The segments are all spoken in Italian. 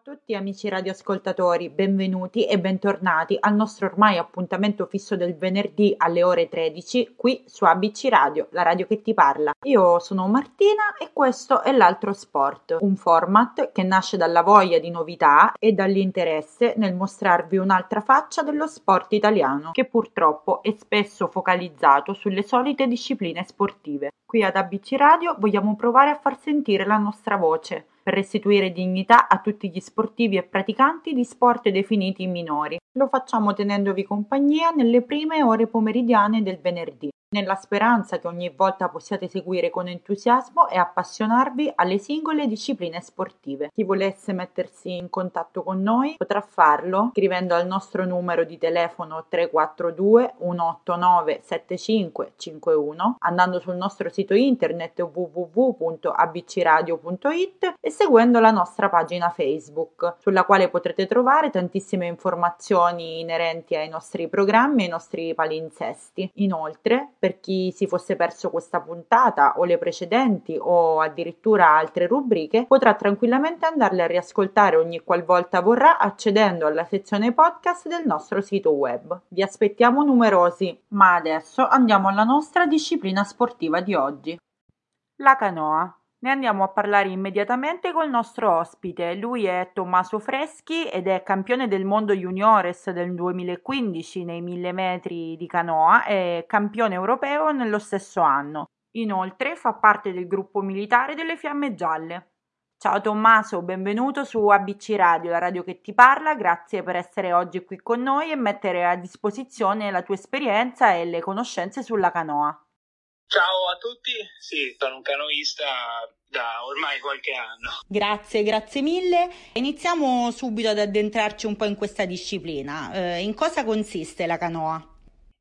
a tutti amici radioascoltatori, benvenuti e bentornati al nostro ormai appuntamento fisso del venerdì alle ore 13 qui su ABC Radio, la radio che ti parla. Io sono Martina e questo è l'Altro Sport, un format che nasce dalla voglia di novità e dall'interesse nel mostrarvi un'altra faccia dello sport italiano, che purtroppo è spesso focalizzato sulle solite discipline sportive. Qui ad ABC Radio vogliamo provare a far sentire la nostra voce, per restituire dignità a tutti gli sportivi e praticanti di sport definiti minori. Lo facciamo tenendovi compagnia nelle prime ore pomeridiane del venerdì, nella speranza che ogni volta possiate seguire con entusiasmo e appassionarvi alle singole discipline sportive. Chi volesse mettersi in contatto con noi potrà farlo scrivendo al nostro numero di telefono 342 189 7551, andando sul nostro sito internet www.abcradio.it e seguendo la nostra pagina Facebook, sulla quale potrete trovare tantissime informazioni inerenti ai nostri programmi e ai nostri palinsesti. Inoltre, per chi si fosse perso questa puntata o le precedenti o addirittura altre rubriche, potrà tranquillamente andarle a riascoltare ogni qualvolta vorrà accedendo alla sezione podcast del nostro sito web. Vi aspettiamo numerosi, ma adesso andiamo alla nostra disciplina sportiva di oggi, la canoa. Ne andiamo a parlare immediatamente col nostro ospite. Lui è Tommaso Freschi ed è campione del mondo juniores del 2015 nei 1000 metri di canoa e campione europeo nello stesso anno. Inoltre fa parte del gruppo militare delle Fiamme Gialle. Ciao Tommaso, benvenuto su ABC Radio, la radio che ti parla. Grazie per essere oggi qui con noi e mettere a disposizione la tua esperienza e le conoscenze sulla canoa. Ciao a tutti, sì, sono un canoista da ormai qualche anno. Grazie mille. Iniziamo subito ad addentrarci un po' in questa disciplina. In cosa consiste la canoa?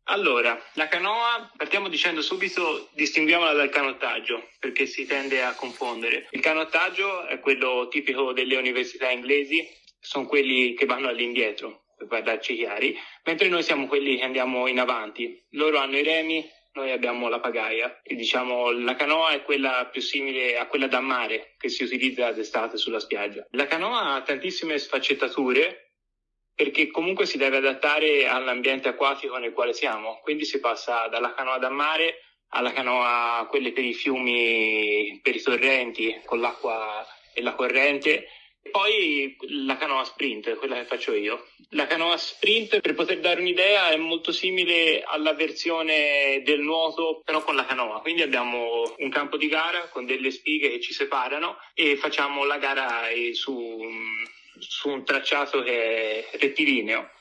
Allora, la canoa, partiamo dicendo subito, distinguiamola dal canottaggio, perché si tende a confondere. Il canottaggio è quello tipico delle università inglesi, sono quelli che vanno all'indietro, per guardarci chiari, mentre noi siamo quelli che andiamo in avanti. Loro hanno i remi, noi abbiamo la pagaia e diciamo la canoa è quella più simile a quella da mare che si utilizza d'estate sulla spiaggia. La canoa ha tantissime sfaccettature perché comunque si deve adattare all'ambiente acquatico nel quale siamo, quindi si passa dalla canoa da mare alla canoa, quelle per i fiumi, per i torrenti, con l'acqua e la corrente. Poi la canoa sprint, quella che faccio io. La canoa sprint, per poter dare un'idea, è molto simile alla versione del nuoto, però con la canoa. Quindi abbiamo un campo di gara con delle spighe che ci separano e facciamo la gara su un tracciato che è rettilineo.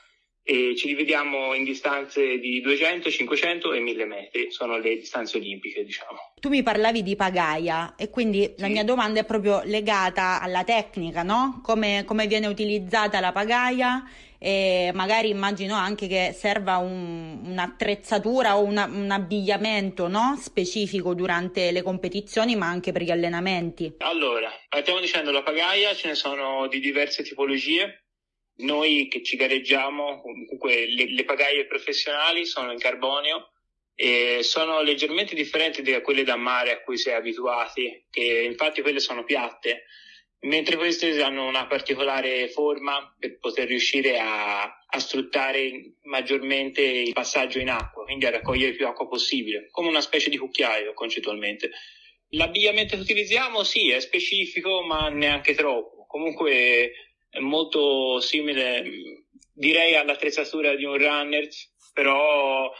E ci dividiamo in distanze di 200, 500 e 1000 metri, sono le distanze olimpiche, diciamo. Tu mi parlavi di pagaia e quindi la mia domanda è proprio legata alla tecnica, no? Come viene utilizzata la pagaia e magari immagino anche che serva un'attrezzatura o un abbigliamento, no? Specifico durante le competizioni ma anche per gli allenamenti. Allora, partiamo dicendo la pagaia ce ne sono di diverse tipologie. Noi che ci gareggiamo, comunque le pagaie professionali sono in carbonio e sono leggermente differenti da quelle da mare a cui si è abituati, che infatti quelle sono piatte, mentre queste hanno una particolare forma per poter riuscire a sfruttare maggiormente il passaggio in acqua, quindi a raccogliere più acqua possibile, come una specie di cucchiaio concettualmente. L'abbigliamento che utilizziamo sì, è specifico ma neanche troppo, comunque è molto simile, direi, all'attrezzatura di un runner, però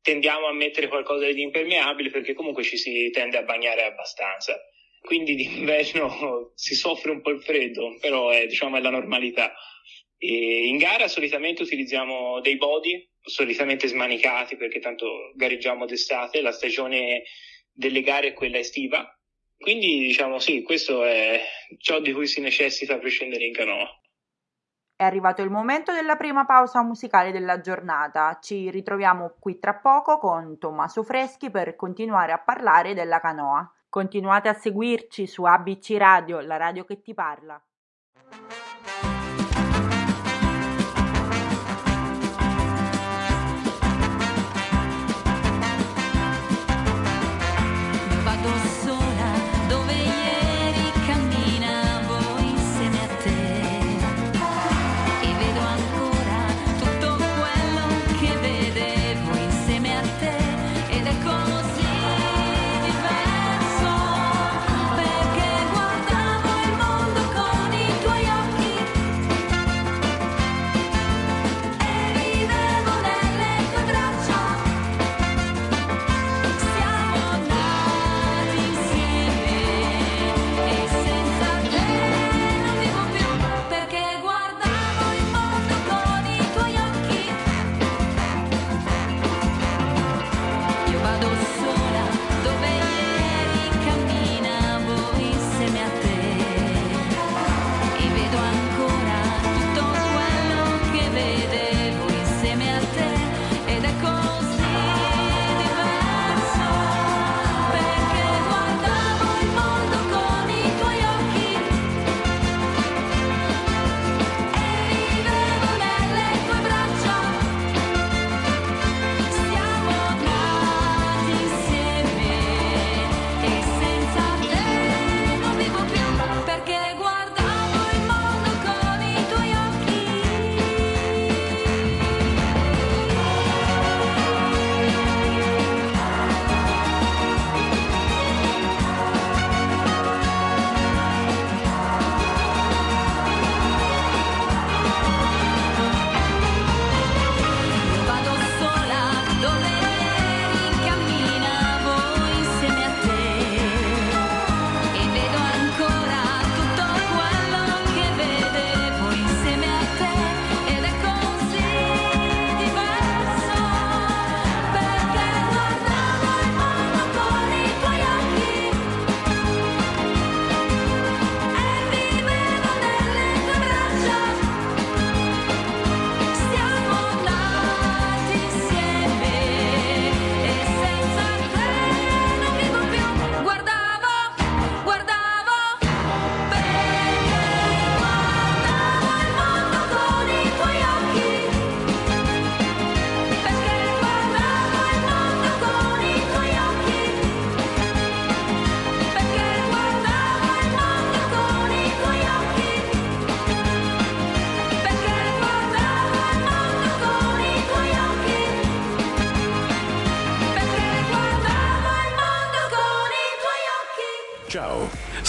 tendiamo a mettere qualcosa di impermeabile perché comunque ci si tende a bagnare abbastanza. Quindi d'inverno si soffre un po' il freddo, però è la normalità. E in gara solitamente utilizziamo dei body, solitamente smanicati perché tanto gareggiamo d'estate, la stagione delle gare è quella estiva. Quindi sì, questo è ciò di cui si necessita per scendere in canoa. È arrivato il momento della prima pausa musicale della giornata. Ci ritroviamo qui tra poco con Tommaso Freschi per continuare a parlare della canoa. Continuate a seguirci su ABC Radio, la radio che ti parla. Vado sola dove ieri camminavo.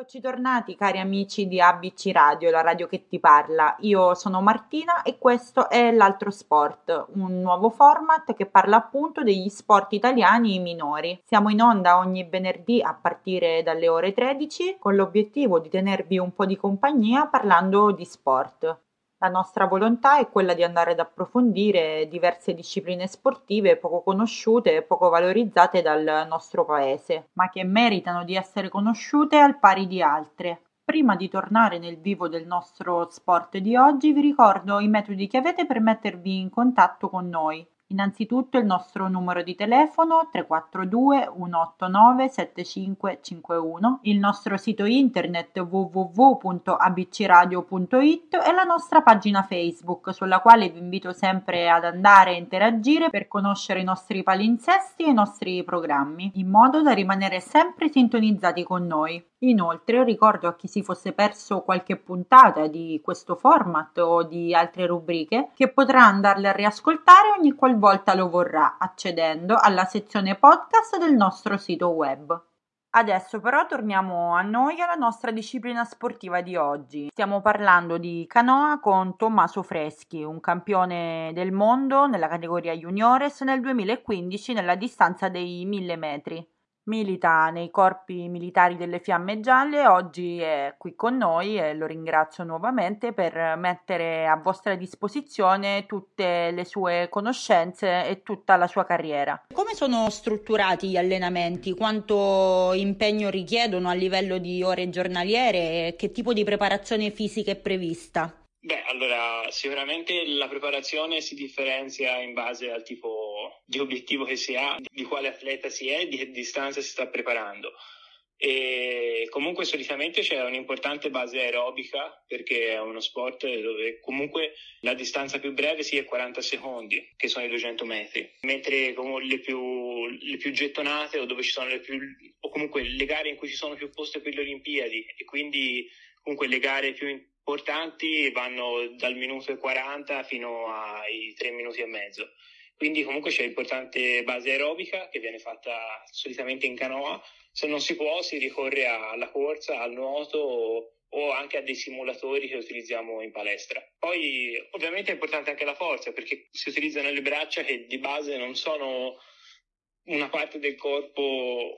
Eccoci tornati, cari amici di ABC Radio, la radio che ti parla. Io sono Martina e questo è l'altro sport, un nuovo format che parla appunto degli sport italiani minori. Siamo in onda ogni venerdì a partire dalle ore 13 con l'obiettivo di tenervi un po' di compagnia parlando di sport. La nostra volontà è quella di andare ad approfondire diverse discipline sportive poco conosciute e poco valorizzate dal nostro paese, ma che meritano di essere conosciute al pari di altre. Prima di tornare nel vivo del nostro sport di oggi, vi ricordo i metodi che avete per mettervi in contatto con noi. Innanzitutto il nostro numero di telefono 342 189 7551, il nostro sito internet www.abcradio.it e la nostra pagina Facebook, sulla quale vi invito sempre ad andare e interagire per conoscere i nostri palinsesti e i nostri programmi, in modo da rimanere sempre sintonizzati con noi. Inoltre ricordo a chi si fosse perso qualche puntata di questo format o di altre rubriche che potrà andarle a riascoltare ogni qualvolta lo vorrà accedendo alla sezione podcast del nostro sito web. Adesso però torniamo a noi e alla nostra disciplina sportiva di oggi. Stiamo parlando di canoa con Tommaso Freschi, un campione del mondo nella categoria juniores nel 2015 nella distanza dei 1000 metri. Milita nei corpi militari delle Fiamme Gialle, oggi è qui con noi e lo ringrazio nuovamente per mettere a vostra disposizione tutte le sue conoscenze e tutta la sua carriera. Come sono strutturati gli allenamenti? Quanto impegno richiedono a livello di ore giornaliere e che tipo di preparazione fisica è prevista? Beh, allora sicuramente la preparazione si differenzia in base al tipo di obiettivo che si ha, di quale atleta si è e di che distanza si sta preparando. E comunque solitamente c'è un'importante base aerobica perché è uno sport dove comunque la distanza più breve è 40 secondi, che sono i 200 metri, mentre come le più gettonate o dove ci sono le più o comunque le gare in cui ci sono più posti per le Olimpiadi e quindi comunque le gare più importanti vanno dal minuto e 40 fino ai 3 minuti e mezzo. Quindi comunque c'è importante base aerobica che viene fatta solitamente in canoa. Se non si può si ricorre alla corsa, al nuoto o anche a dei simulatori che utilizziamo in palestra. Poi ovviamente è importante anche la forza perché si utilizzano le braccia che di base non sono una parte del corpo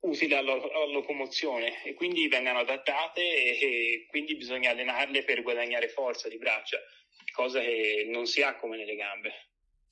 utile alla locomozione e quindi vengano adattate e quindi bisogna allenarle per guadagnare forza di braccia, cosa che non si ha come nelle gambe.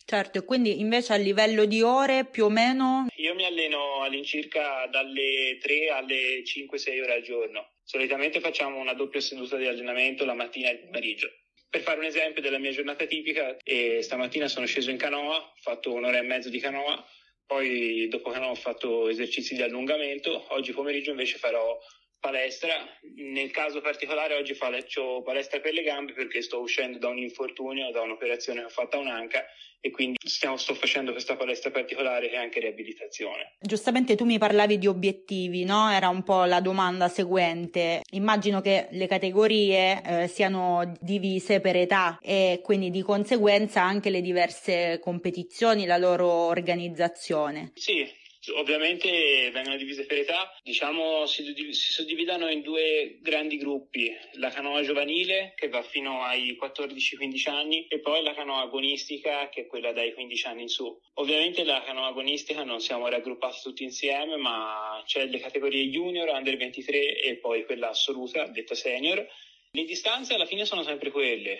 Certo, e quindi invece a livello di ore più o meno? Io mi alleno all'incirca dalle 3 alle 5-6 ore al giorno. Solitamente facciamo una doppia seduta di allenamento la mattina e il pomeriggio. Per fare un esempio della mia giornata tipica, stamattina sono sceso in canoa, ho fatto un'ora e mezzo di canoa, poi dopo che ho fatto esercizi di allungamento, oggi pomeriggio invece farò palestra. Nel caso particolare oggi faccio palestra per le gambe perché sto uscendo da un infortunio, da un'operazione che ho fatto a un'anca e quindi sto facendo questa palestra particolare che è anche riabilitazione. Giustamente tu mi parlavi di obiettivi, no? Era un po' la domanda seguente. Immagino che le categorie siano divise per età e quindi di conseguenza anche le diverse competizioni, la loro organizzazione. Sì. Ovviamente vengono divise per età, diciamo si suddividono in due grandi gruppi, la canoa giovanile che va fino ai 14-15 anni e poi la canoa agonistica che è quella dai 15 anni in su. Ovviamente la canoa agonistica non siamo raggruppati tutti insieme ma c'è le categorie junior, under 23 e poi quella assoluta, detta senior. Le distanze alla fine sono sempre quelle,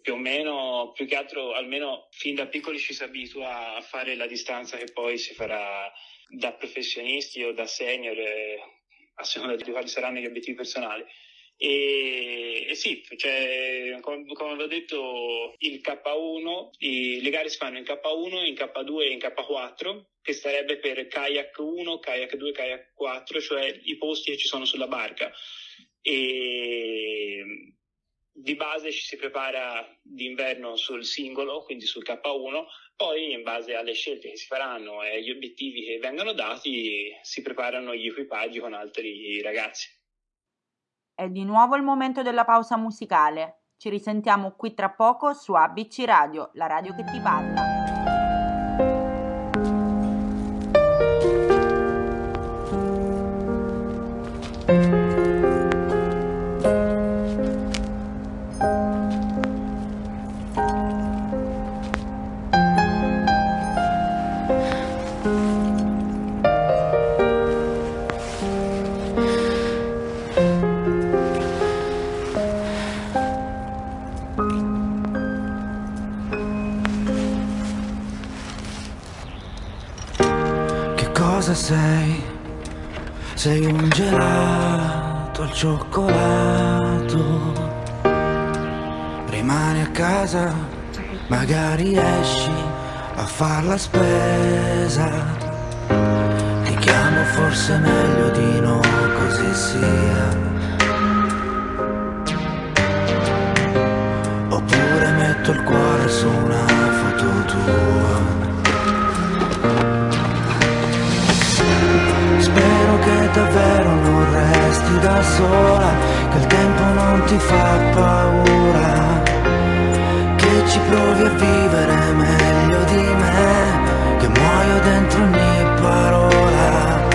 più o meno, più che altro almeno fin da piccoli ci si abitua a fare la distanza che poi si farà da professionisti o da senior, a seconda di quali saranno gli obiettivi personali. E sì, cioè, come avevo detto, il K1, le gare si fanno in K1, in K2 e in K4, che starebbe per kayak 1, kayak 2, kayak 4, cioè i posti che ci sono sulla barca. E di base ci si prepara d'inverno sul singolo, quindi sul K1, poi in base alle scelte che si faranno e agli obiettivi che vengono dati si preparano gli equipaggi con altri ragazzi. È di nuovo il momento della pausa musicale. Ci risentiamo qui tra poco su ABC Radio, la radio che ti parla. Sei un gelato al cioccolato, rimani a casa, magari esci a far la spesa, ti chiamo, forse meglio di no, così sia, oppure metto il cuore su una foto tua. Spero che davvero non resti da sola, che il tempo non ti fa paura, che ci provi a vivere meglio di me, che muoio dentro ogni parola,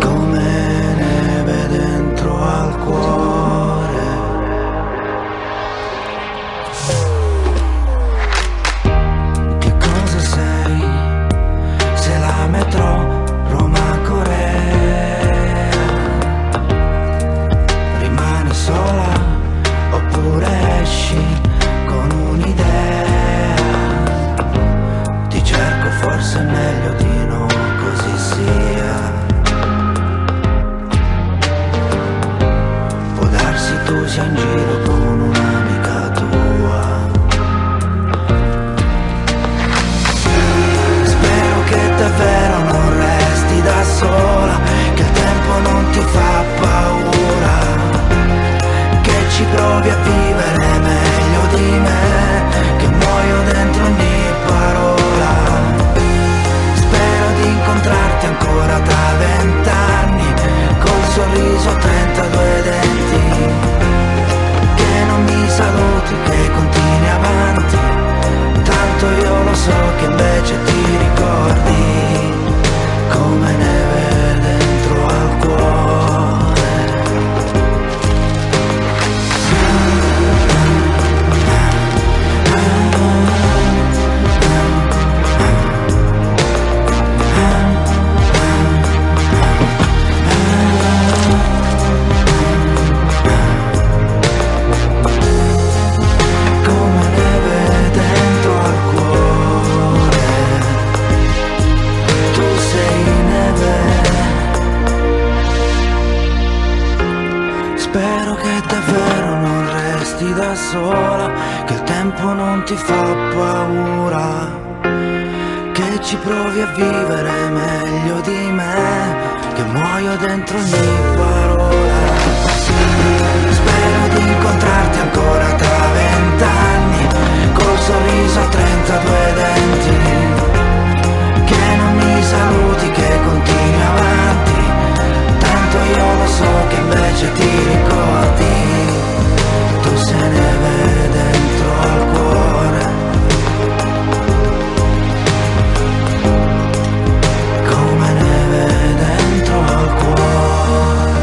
come neve dentro al cuore. Che cosa sei? Se la metro sola, che il tempo non ti fa paura, che ci provi a vivere meglio di me, che muoio dentro ogni parola. Spero di incontrarti ancora tra 20 anni, col sorriso a 32 denti, che non mi saluti, che continui avanti, tanto io lo so che invece ti ricordi. Se ne vede dentro al cuore, come ne vede dentro al cuore.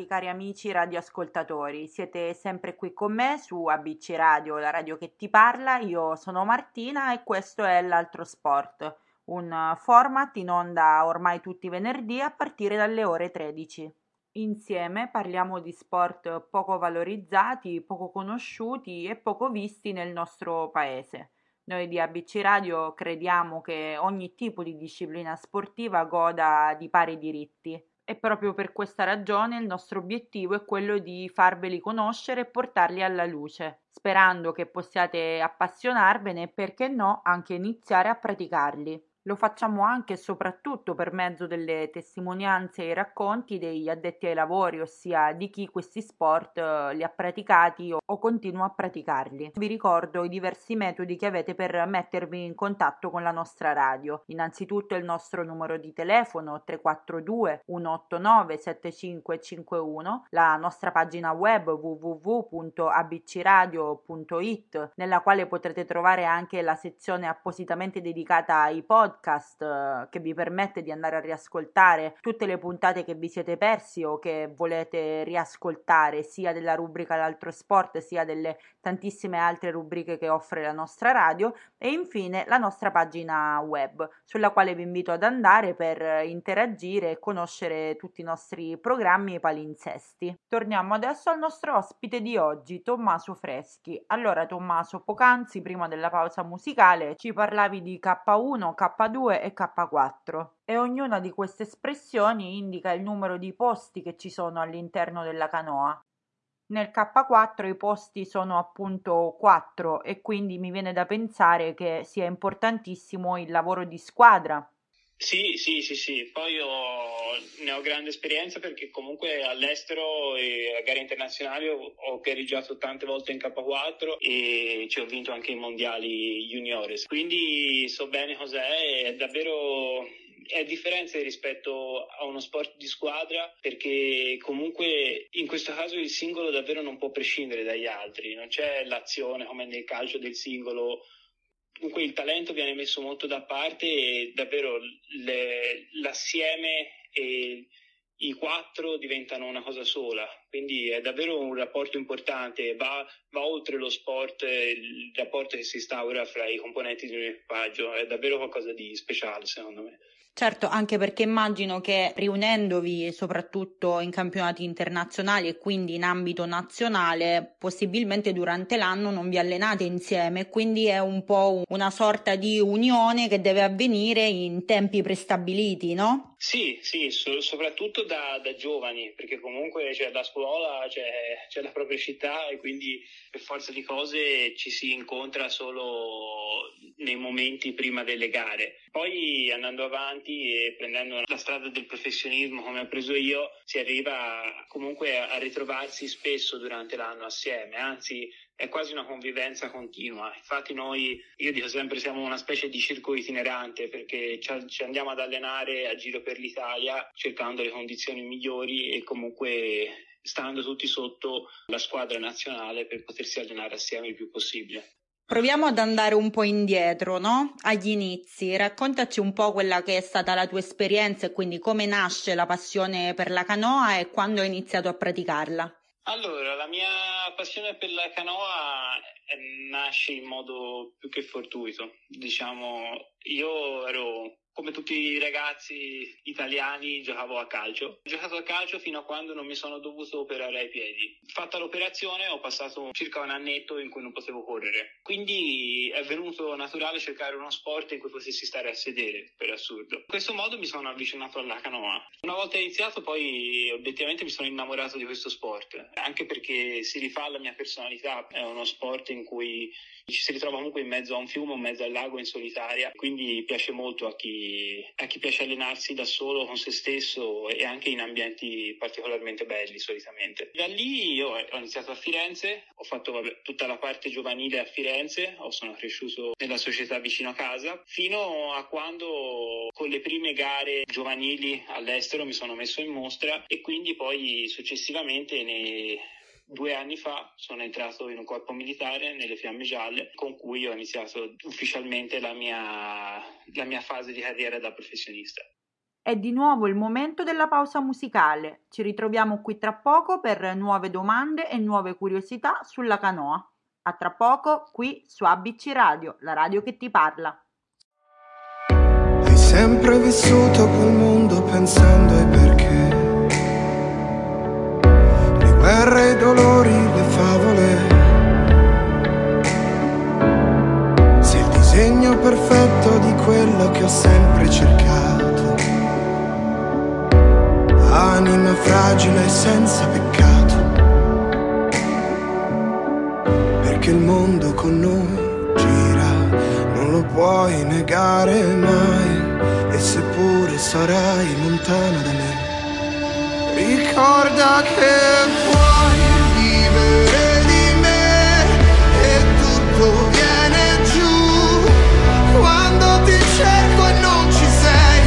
bentornati cari amici radioascoltatori, siete sempre qui con me su ABC Radio, la radio che ti parla, io sono Martina e questo è l'Altro Sport, un format in onda ormai tutti i venerdì a partire dalle ore 13. Insieme parliamo di sport poco valorizzati, poco conosciuti e poco visti nel nostro paese. Noi di ABC Radio crediamo che ogni tipo di disciplina sportiva goda di pari diritti e proprio per questa ragione il nostro obiettivo è quello di farveli conoscere e portarli alla luce, sperando che possiate appassionarvene e perché no anche iniziare a praticarli. Lo facciamo anche e soprattutto per mezzo delle testimonianze e i racconti degli addetti ai lavori, ossia di chi questi sport li ha praticati o continua a praticarli. Vi ricordo i diversi metodi che avete per mettervi in contatto con la nostra radio. Innanzitutto il nostro numero di telefono 342 189 7551, la nostra pagina web www.abcradio.it nella quale potrete trovare anche la sezione appositamente dedicata ai podcast che vi permette di andare a riascoltare tutte le puntate che vi siete persi o che volete riascoltare, sia della rubrica L'Altro Sport sia delle tantissime altre rubriche che offre la nostra radio, e infine la nostra pagina web sulla quale vi invito ad andare per interagire e conoscere tutti i nostri programmi e palinsesti. Torniamo adesso al nostro ospite di oggi, Tommaso Freschi. Allora Tommaso, poc'anzi prima della pausa musicale ci parlavi di K1, K2 e K4 e ognuna di queste espressioni indica il numero di posti che ci sono all'interno della canoa. Nel K4 i posti sono appunto 4 e quindi mi viene da pensare che sia importantissimo il lavoro di squadra. Sì, poi io ne ho grande esperienza perché comunque all'estero e a gare internazionali ho gareggiato tante volte in K4 e ci ho vinto anche i mondiali juniores, quindi so bene cos'è, è davvero... è differente rispetto a uno sport di squadra perché comunque in questo caso il singolo davvero non può prescindere dagli altri, non c'è l'azione come nel calcio del singolo. Dunque il talento viene messo molto da parte e davvero l'assieme e i 4 diventano una cosa sola, quindi è davvero un rapporto importante, va oltre lo sport, il rapporto che si instaura fra i componenti di un equipaggio, è davvero qualcosa di speciale secondo me. Certo, anche perché immagino che riunendovi soprattutto in campionati internazionali e quindi in ambito nazionale, possibilmente durante l'anno non vi allenate insieme, quindi è un po' una sorta di unione che deve avvenire in tempi prestabiliti, no? Sì, soprattutto da giovani, perché comunque c'è la scuola, c'è la propria città e quindi per forza di cose ci si incontra solo nei momenti prima delle gare. Poi andando avanti e prendendo la strada del professionismo come ho preso io, si arriva comunque a ritrovarsi spesso durante l'anno assieme, anzi è quasi una convivenza continua. Infatti io dico sempre, siamo una specie di circo itinerante perché ci andiamo ad allenare a giro per l'Italia cercando le condizioni migliori e comunque stando tutti sotto la squadra nazionale per potersi allenare assieme il più possibile. Proviamo ad andare un po' indietro, no? Agli inizi, raccontaci un po' quella che è stata la tua esperienza e quindi come nasce la passione per la canoa e quando hai iniziato a praticarla. Allora, la mia passione per la canoa nasce in modo più che fortuito. Diciamo, io ero come tutti i ragazzi italiani, giocavo a calcio. Ho giocato a calcio fino a quando non mi sono dovuto operare ai piedi. Fatta l'operazione ho passato circa un annetto in cui non potevo correre. Quindi è venuto naturale cercare uno sport in cui potessi stare a sedere, per assurdo. In questo modo mi sono avvicinato alla canoa. Una volta iniziato poi obiettivamente mi sono innamorato di questo sport, anche perché si rifà alla mia personalità. È uno sport in cui ci si ritrova comunque in mezzo a un fiume, in mezzo al lago, in solitaria. Quindi piace molto a chi piace allenarsi da solo con se stesso e anche in ambienti particolarmente belli solitamente. Da lì io ho iniziato a Firenze, ho fatto tutta la parte giovanile a Firenze, sono cresciuto nella società vicino a casa, fino a quando con le prime gare giovanili all'estero mi sono messo in mostra e quindi poi successivamente 2 anni fa sono entrato in un corpo militare nelle Fiamme Gialle con cui ho iniziato ufficialmente la mia fase di carriera da professionista. È di nuovo il momento della pausa musicale. Ci ritroviamo qui tra poco per nuove domande e nuove curiosità sulla canoa. A tra poco qui su ABC Radio, la radio che ti parla. Hai sempre vissuto quel mondo pensando ai perché. Le guerre, i dolori, le favole. Sei il disegno perfetto di quello che ho sempre cercato. Anima fragile e senza peccato. Che il mondo con noi gira, non lo puoi negare mai, e seppure sarai lontana da me, ricorda che puoi vivere di me, e tutto viene giù, quando ti cerco e non ci sei,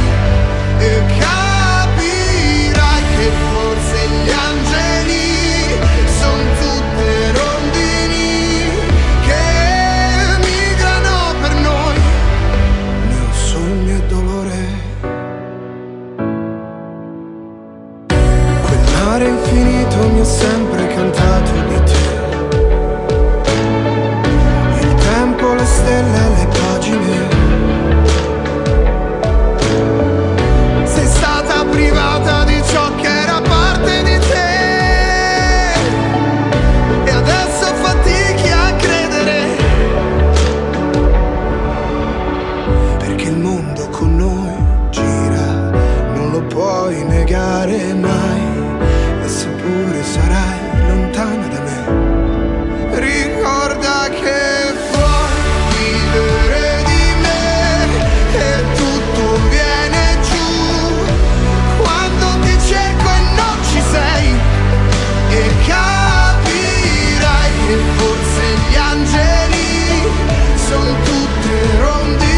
e capirai che forse gli angeli sono tutte rondine infinito. Mi ha sempre cantato di te, il tempo, le stelle, le pagine. Sei stata privata di ciò che era parte di te, e adesso fatichi a credere, perché il mondo con noi gira, non lo puoi negare mai, pure sarai lontana da me, ricorda che puoi vivere di me, e tutto viene giù, quando ti cerco e non ci sei, e capirai che forse gli angeli sono tutte rondini.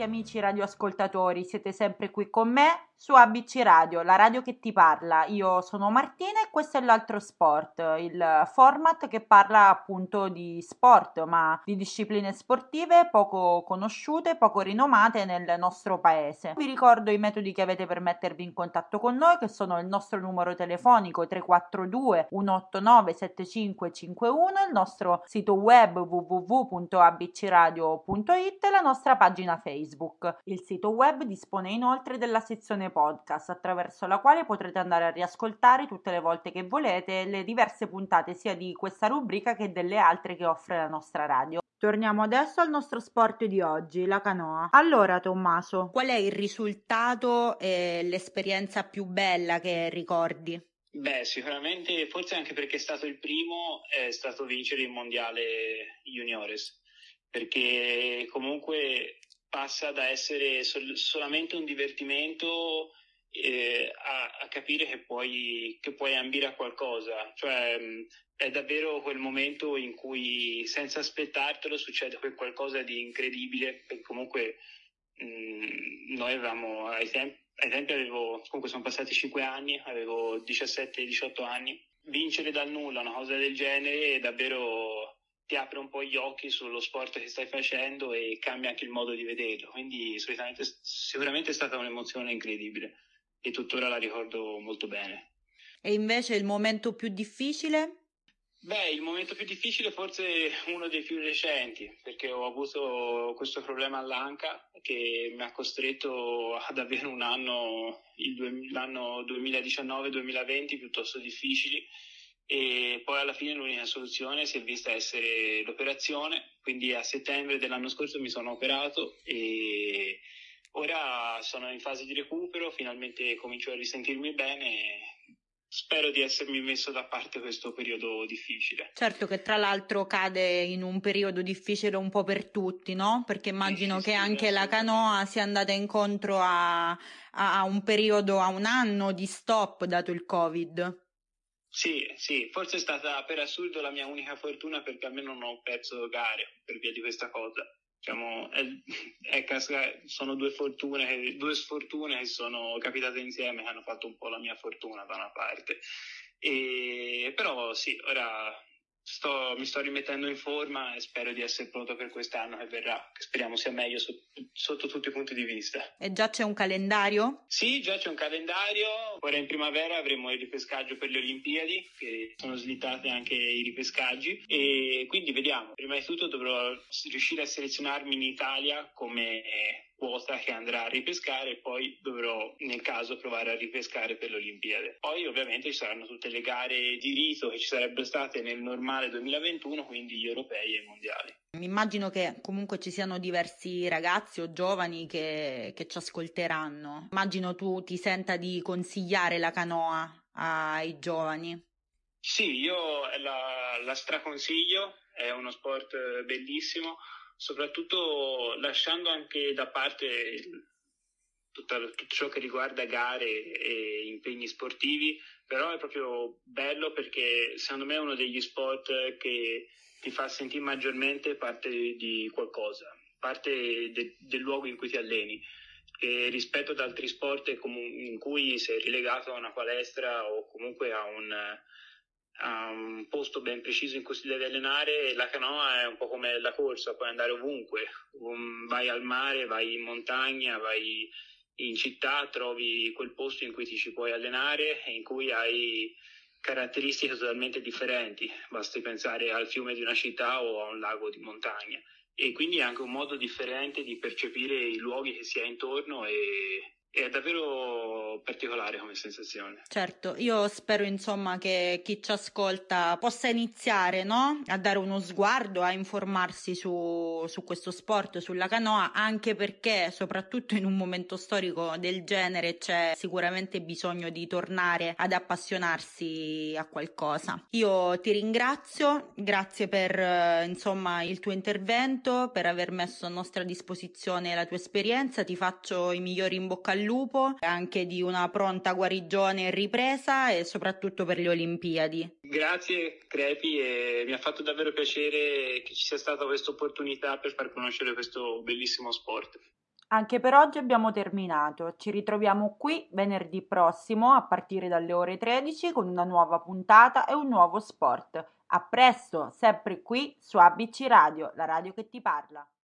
Amici radioascoltatori, siete sempre qui con me su ABC Radio, la radio che ti parla. Io sono Martina e questo è l'altro sport, il format che parla appunto di sport, ma di discipline sportive poco conosciute, poco rinomate nel nostro paese. Vi ricordo i metodi che avete per mettervi in contatto con noi, che sono il nostro numero telefonico 342 189 7551, il nostro sito web www.abcradio.it e la nostra pagina Facebook. Il sito web dispone inoltre della sezione podcast, attraverso la quale potrete andare a riascoltare tutte le volte che volete le diverse puntate sia di questa rubrica che delle altre che offre la nostra radio. Torniamo adesso al nostro sport di oggi, la canoa. Allora Tommaso, qual è il risultato e l'esperienza più bella che ricordi? Beh, sicuramente, forse anche perché è stato il primo, è stato vincere il mondiale juniores, perché comunque passa da essere solamente un divertimento a capire che puoi ambire a qualcosa, cioè è davvero quel momento in cui senza aspettartelo succede quel qualcosa di incredibile, perché comunque noi avevamo ai tempi comunque sono passati 5 anni, avevo 17-18 anni, vincere dal nulla una cosa del genere è davvero... ti apre un po' gli occhi sullo sport che stai facendo e cambia anche il modo di vederlo, quindi sicuramente è stata un'emozione incredibile e tuttora la ricordo molto bene. E invece il momento più difficile? Beh, il momento più difficile forse uno dei più recenti, perché ho avuto questo problema all'anca che mi ha costretto ad avere un anno, l'anno 2019-2020 piuttosto difficili, e poi alla fine l'unica soluzione si è vista essere l'operazione, quindi a settembre dell'anno scorso mi sono operato e ora sono in fase di recupero, finalmente comincio a risentirmi bene e spero di essermi messo da parte questo periodo difficile. Certo, che tra l'altro cade in un periodo difficile un po' per tutti, no? Perché immagino che anche la canoa sia andata incontro a un periodo, a un anno di stop dato il Covid. Sì, forse è stata per assurdo la mia unica fortuna, perché almeno non ho perso gare per via di questa cosa. Diciamo, sono due sfortune che sono capitate insieme, che hanno fatto un po' la mia fortuna da una parte. Però sì, ora mi sto rimettendo in forma e spero di essere pronto per quest'anno che verrà, che speriamo sia meglio sotto tutti i punti di vista. E già c'è un calendario? Sì, già c'è un calendario. Ora in primavera avremo il ripescaggio per le Olimpiadi, che sono slittate anche i ripescaggi, e quindi vediamo. Prima di tutto dovrò riuscire a selezionarmi in Italia come quota che andrà a ripescare, e poi dovrò nel caso provare a ripescare per le Olimpiadi. Poi ovviamente ci saranno tutte le gare di rito che ci sarebbero state nel normale 2021, quindi gli europei e i mondiali. Mi immagino che comunque ci siano diversi ragazzi o giovani che ci ascolteranno. Immagino tu ti senta di consigliare la canoa ai giovani. Sì, io la straconsiglio, è uno sport bellissimo, soprattutto lasciando anche da parte tutto ciò che riguarda gare e impegni sportivi, però è proprio bello perché secondo me è uno degli sport che ti fa sentire maggiormente parte di qualcosa, parte del luogo in cui ti alleni, e rispetto ad altri sport in cui sei relegato a una palestra o comunque a un posto ben preciso in cui si deve allenare. La canoa è un po' come la corsa, puoi andare ovunque, vai al mare, vai in montagna, vai in città, trovi quel posto in cui ti ci puoi allenare e in cui hai caratteristiche totalmente differenti, basti pensare al fiume di una città o a un lago di montagna, e quindi è anche un modo differente di percepire i luoghi che si ha intorno e è davvero particolare come sensazione. Certo, io spero insomma che chi ci ascolta possa iniziare, no? A dare uno sguardo, a informarsi su questo sport, sulla canoa, anche perché soprattutto in un momento storico del genere c'è sicuramente bisogno di tornare ad appassionarsi a qualcosa. Io ti ringrazio, grazie per insomma il tuo intervento, per aver messo a nostra disposizione la tua esperienza, ti faccio i migliori in bocca al lupo, anche di una pronta guarigione e ripresa, e soprattutto per le Olimpiadi. Grazie Crepi, e mi ha fatto davvero piacere che ci sia stata questa opportunità per far conoscere questo bellissimo sport. Anche per oggi abbiamo terminato, ci ritroviamo qui venerdì prossimo a partire dalle ore 13 con una nuova puntata e un nuovo sport. A presto, sempre qui su ABC Radio, la radio che ti parla.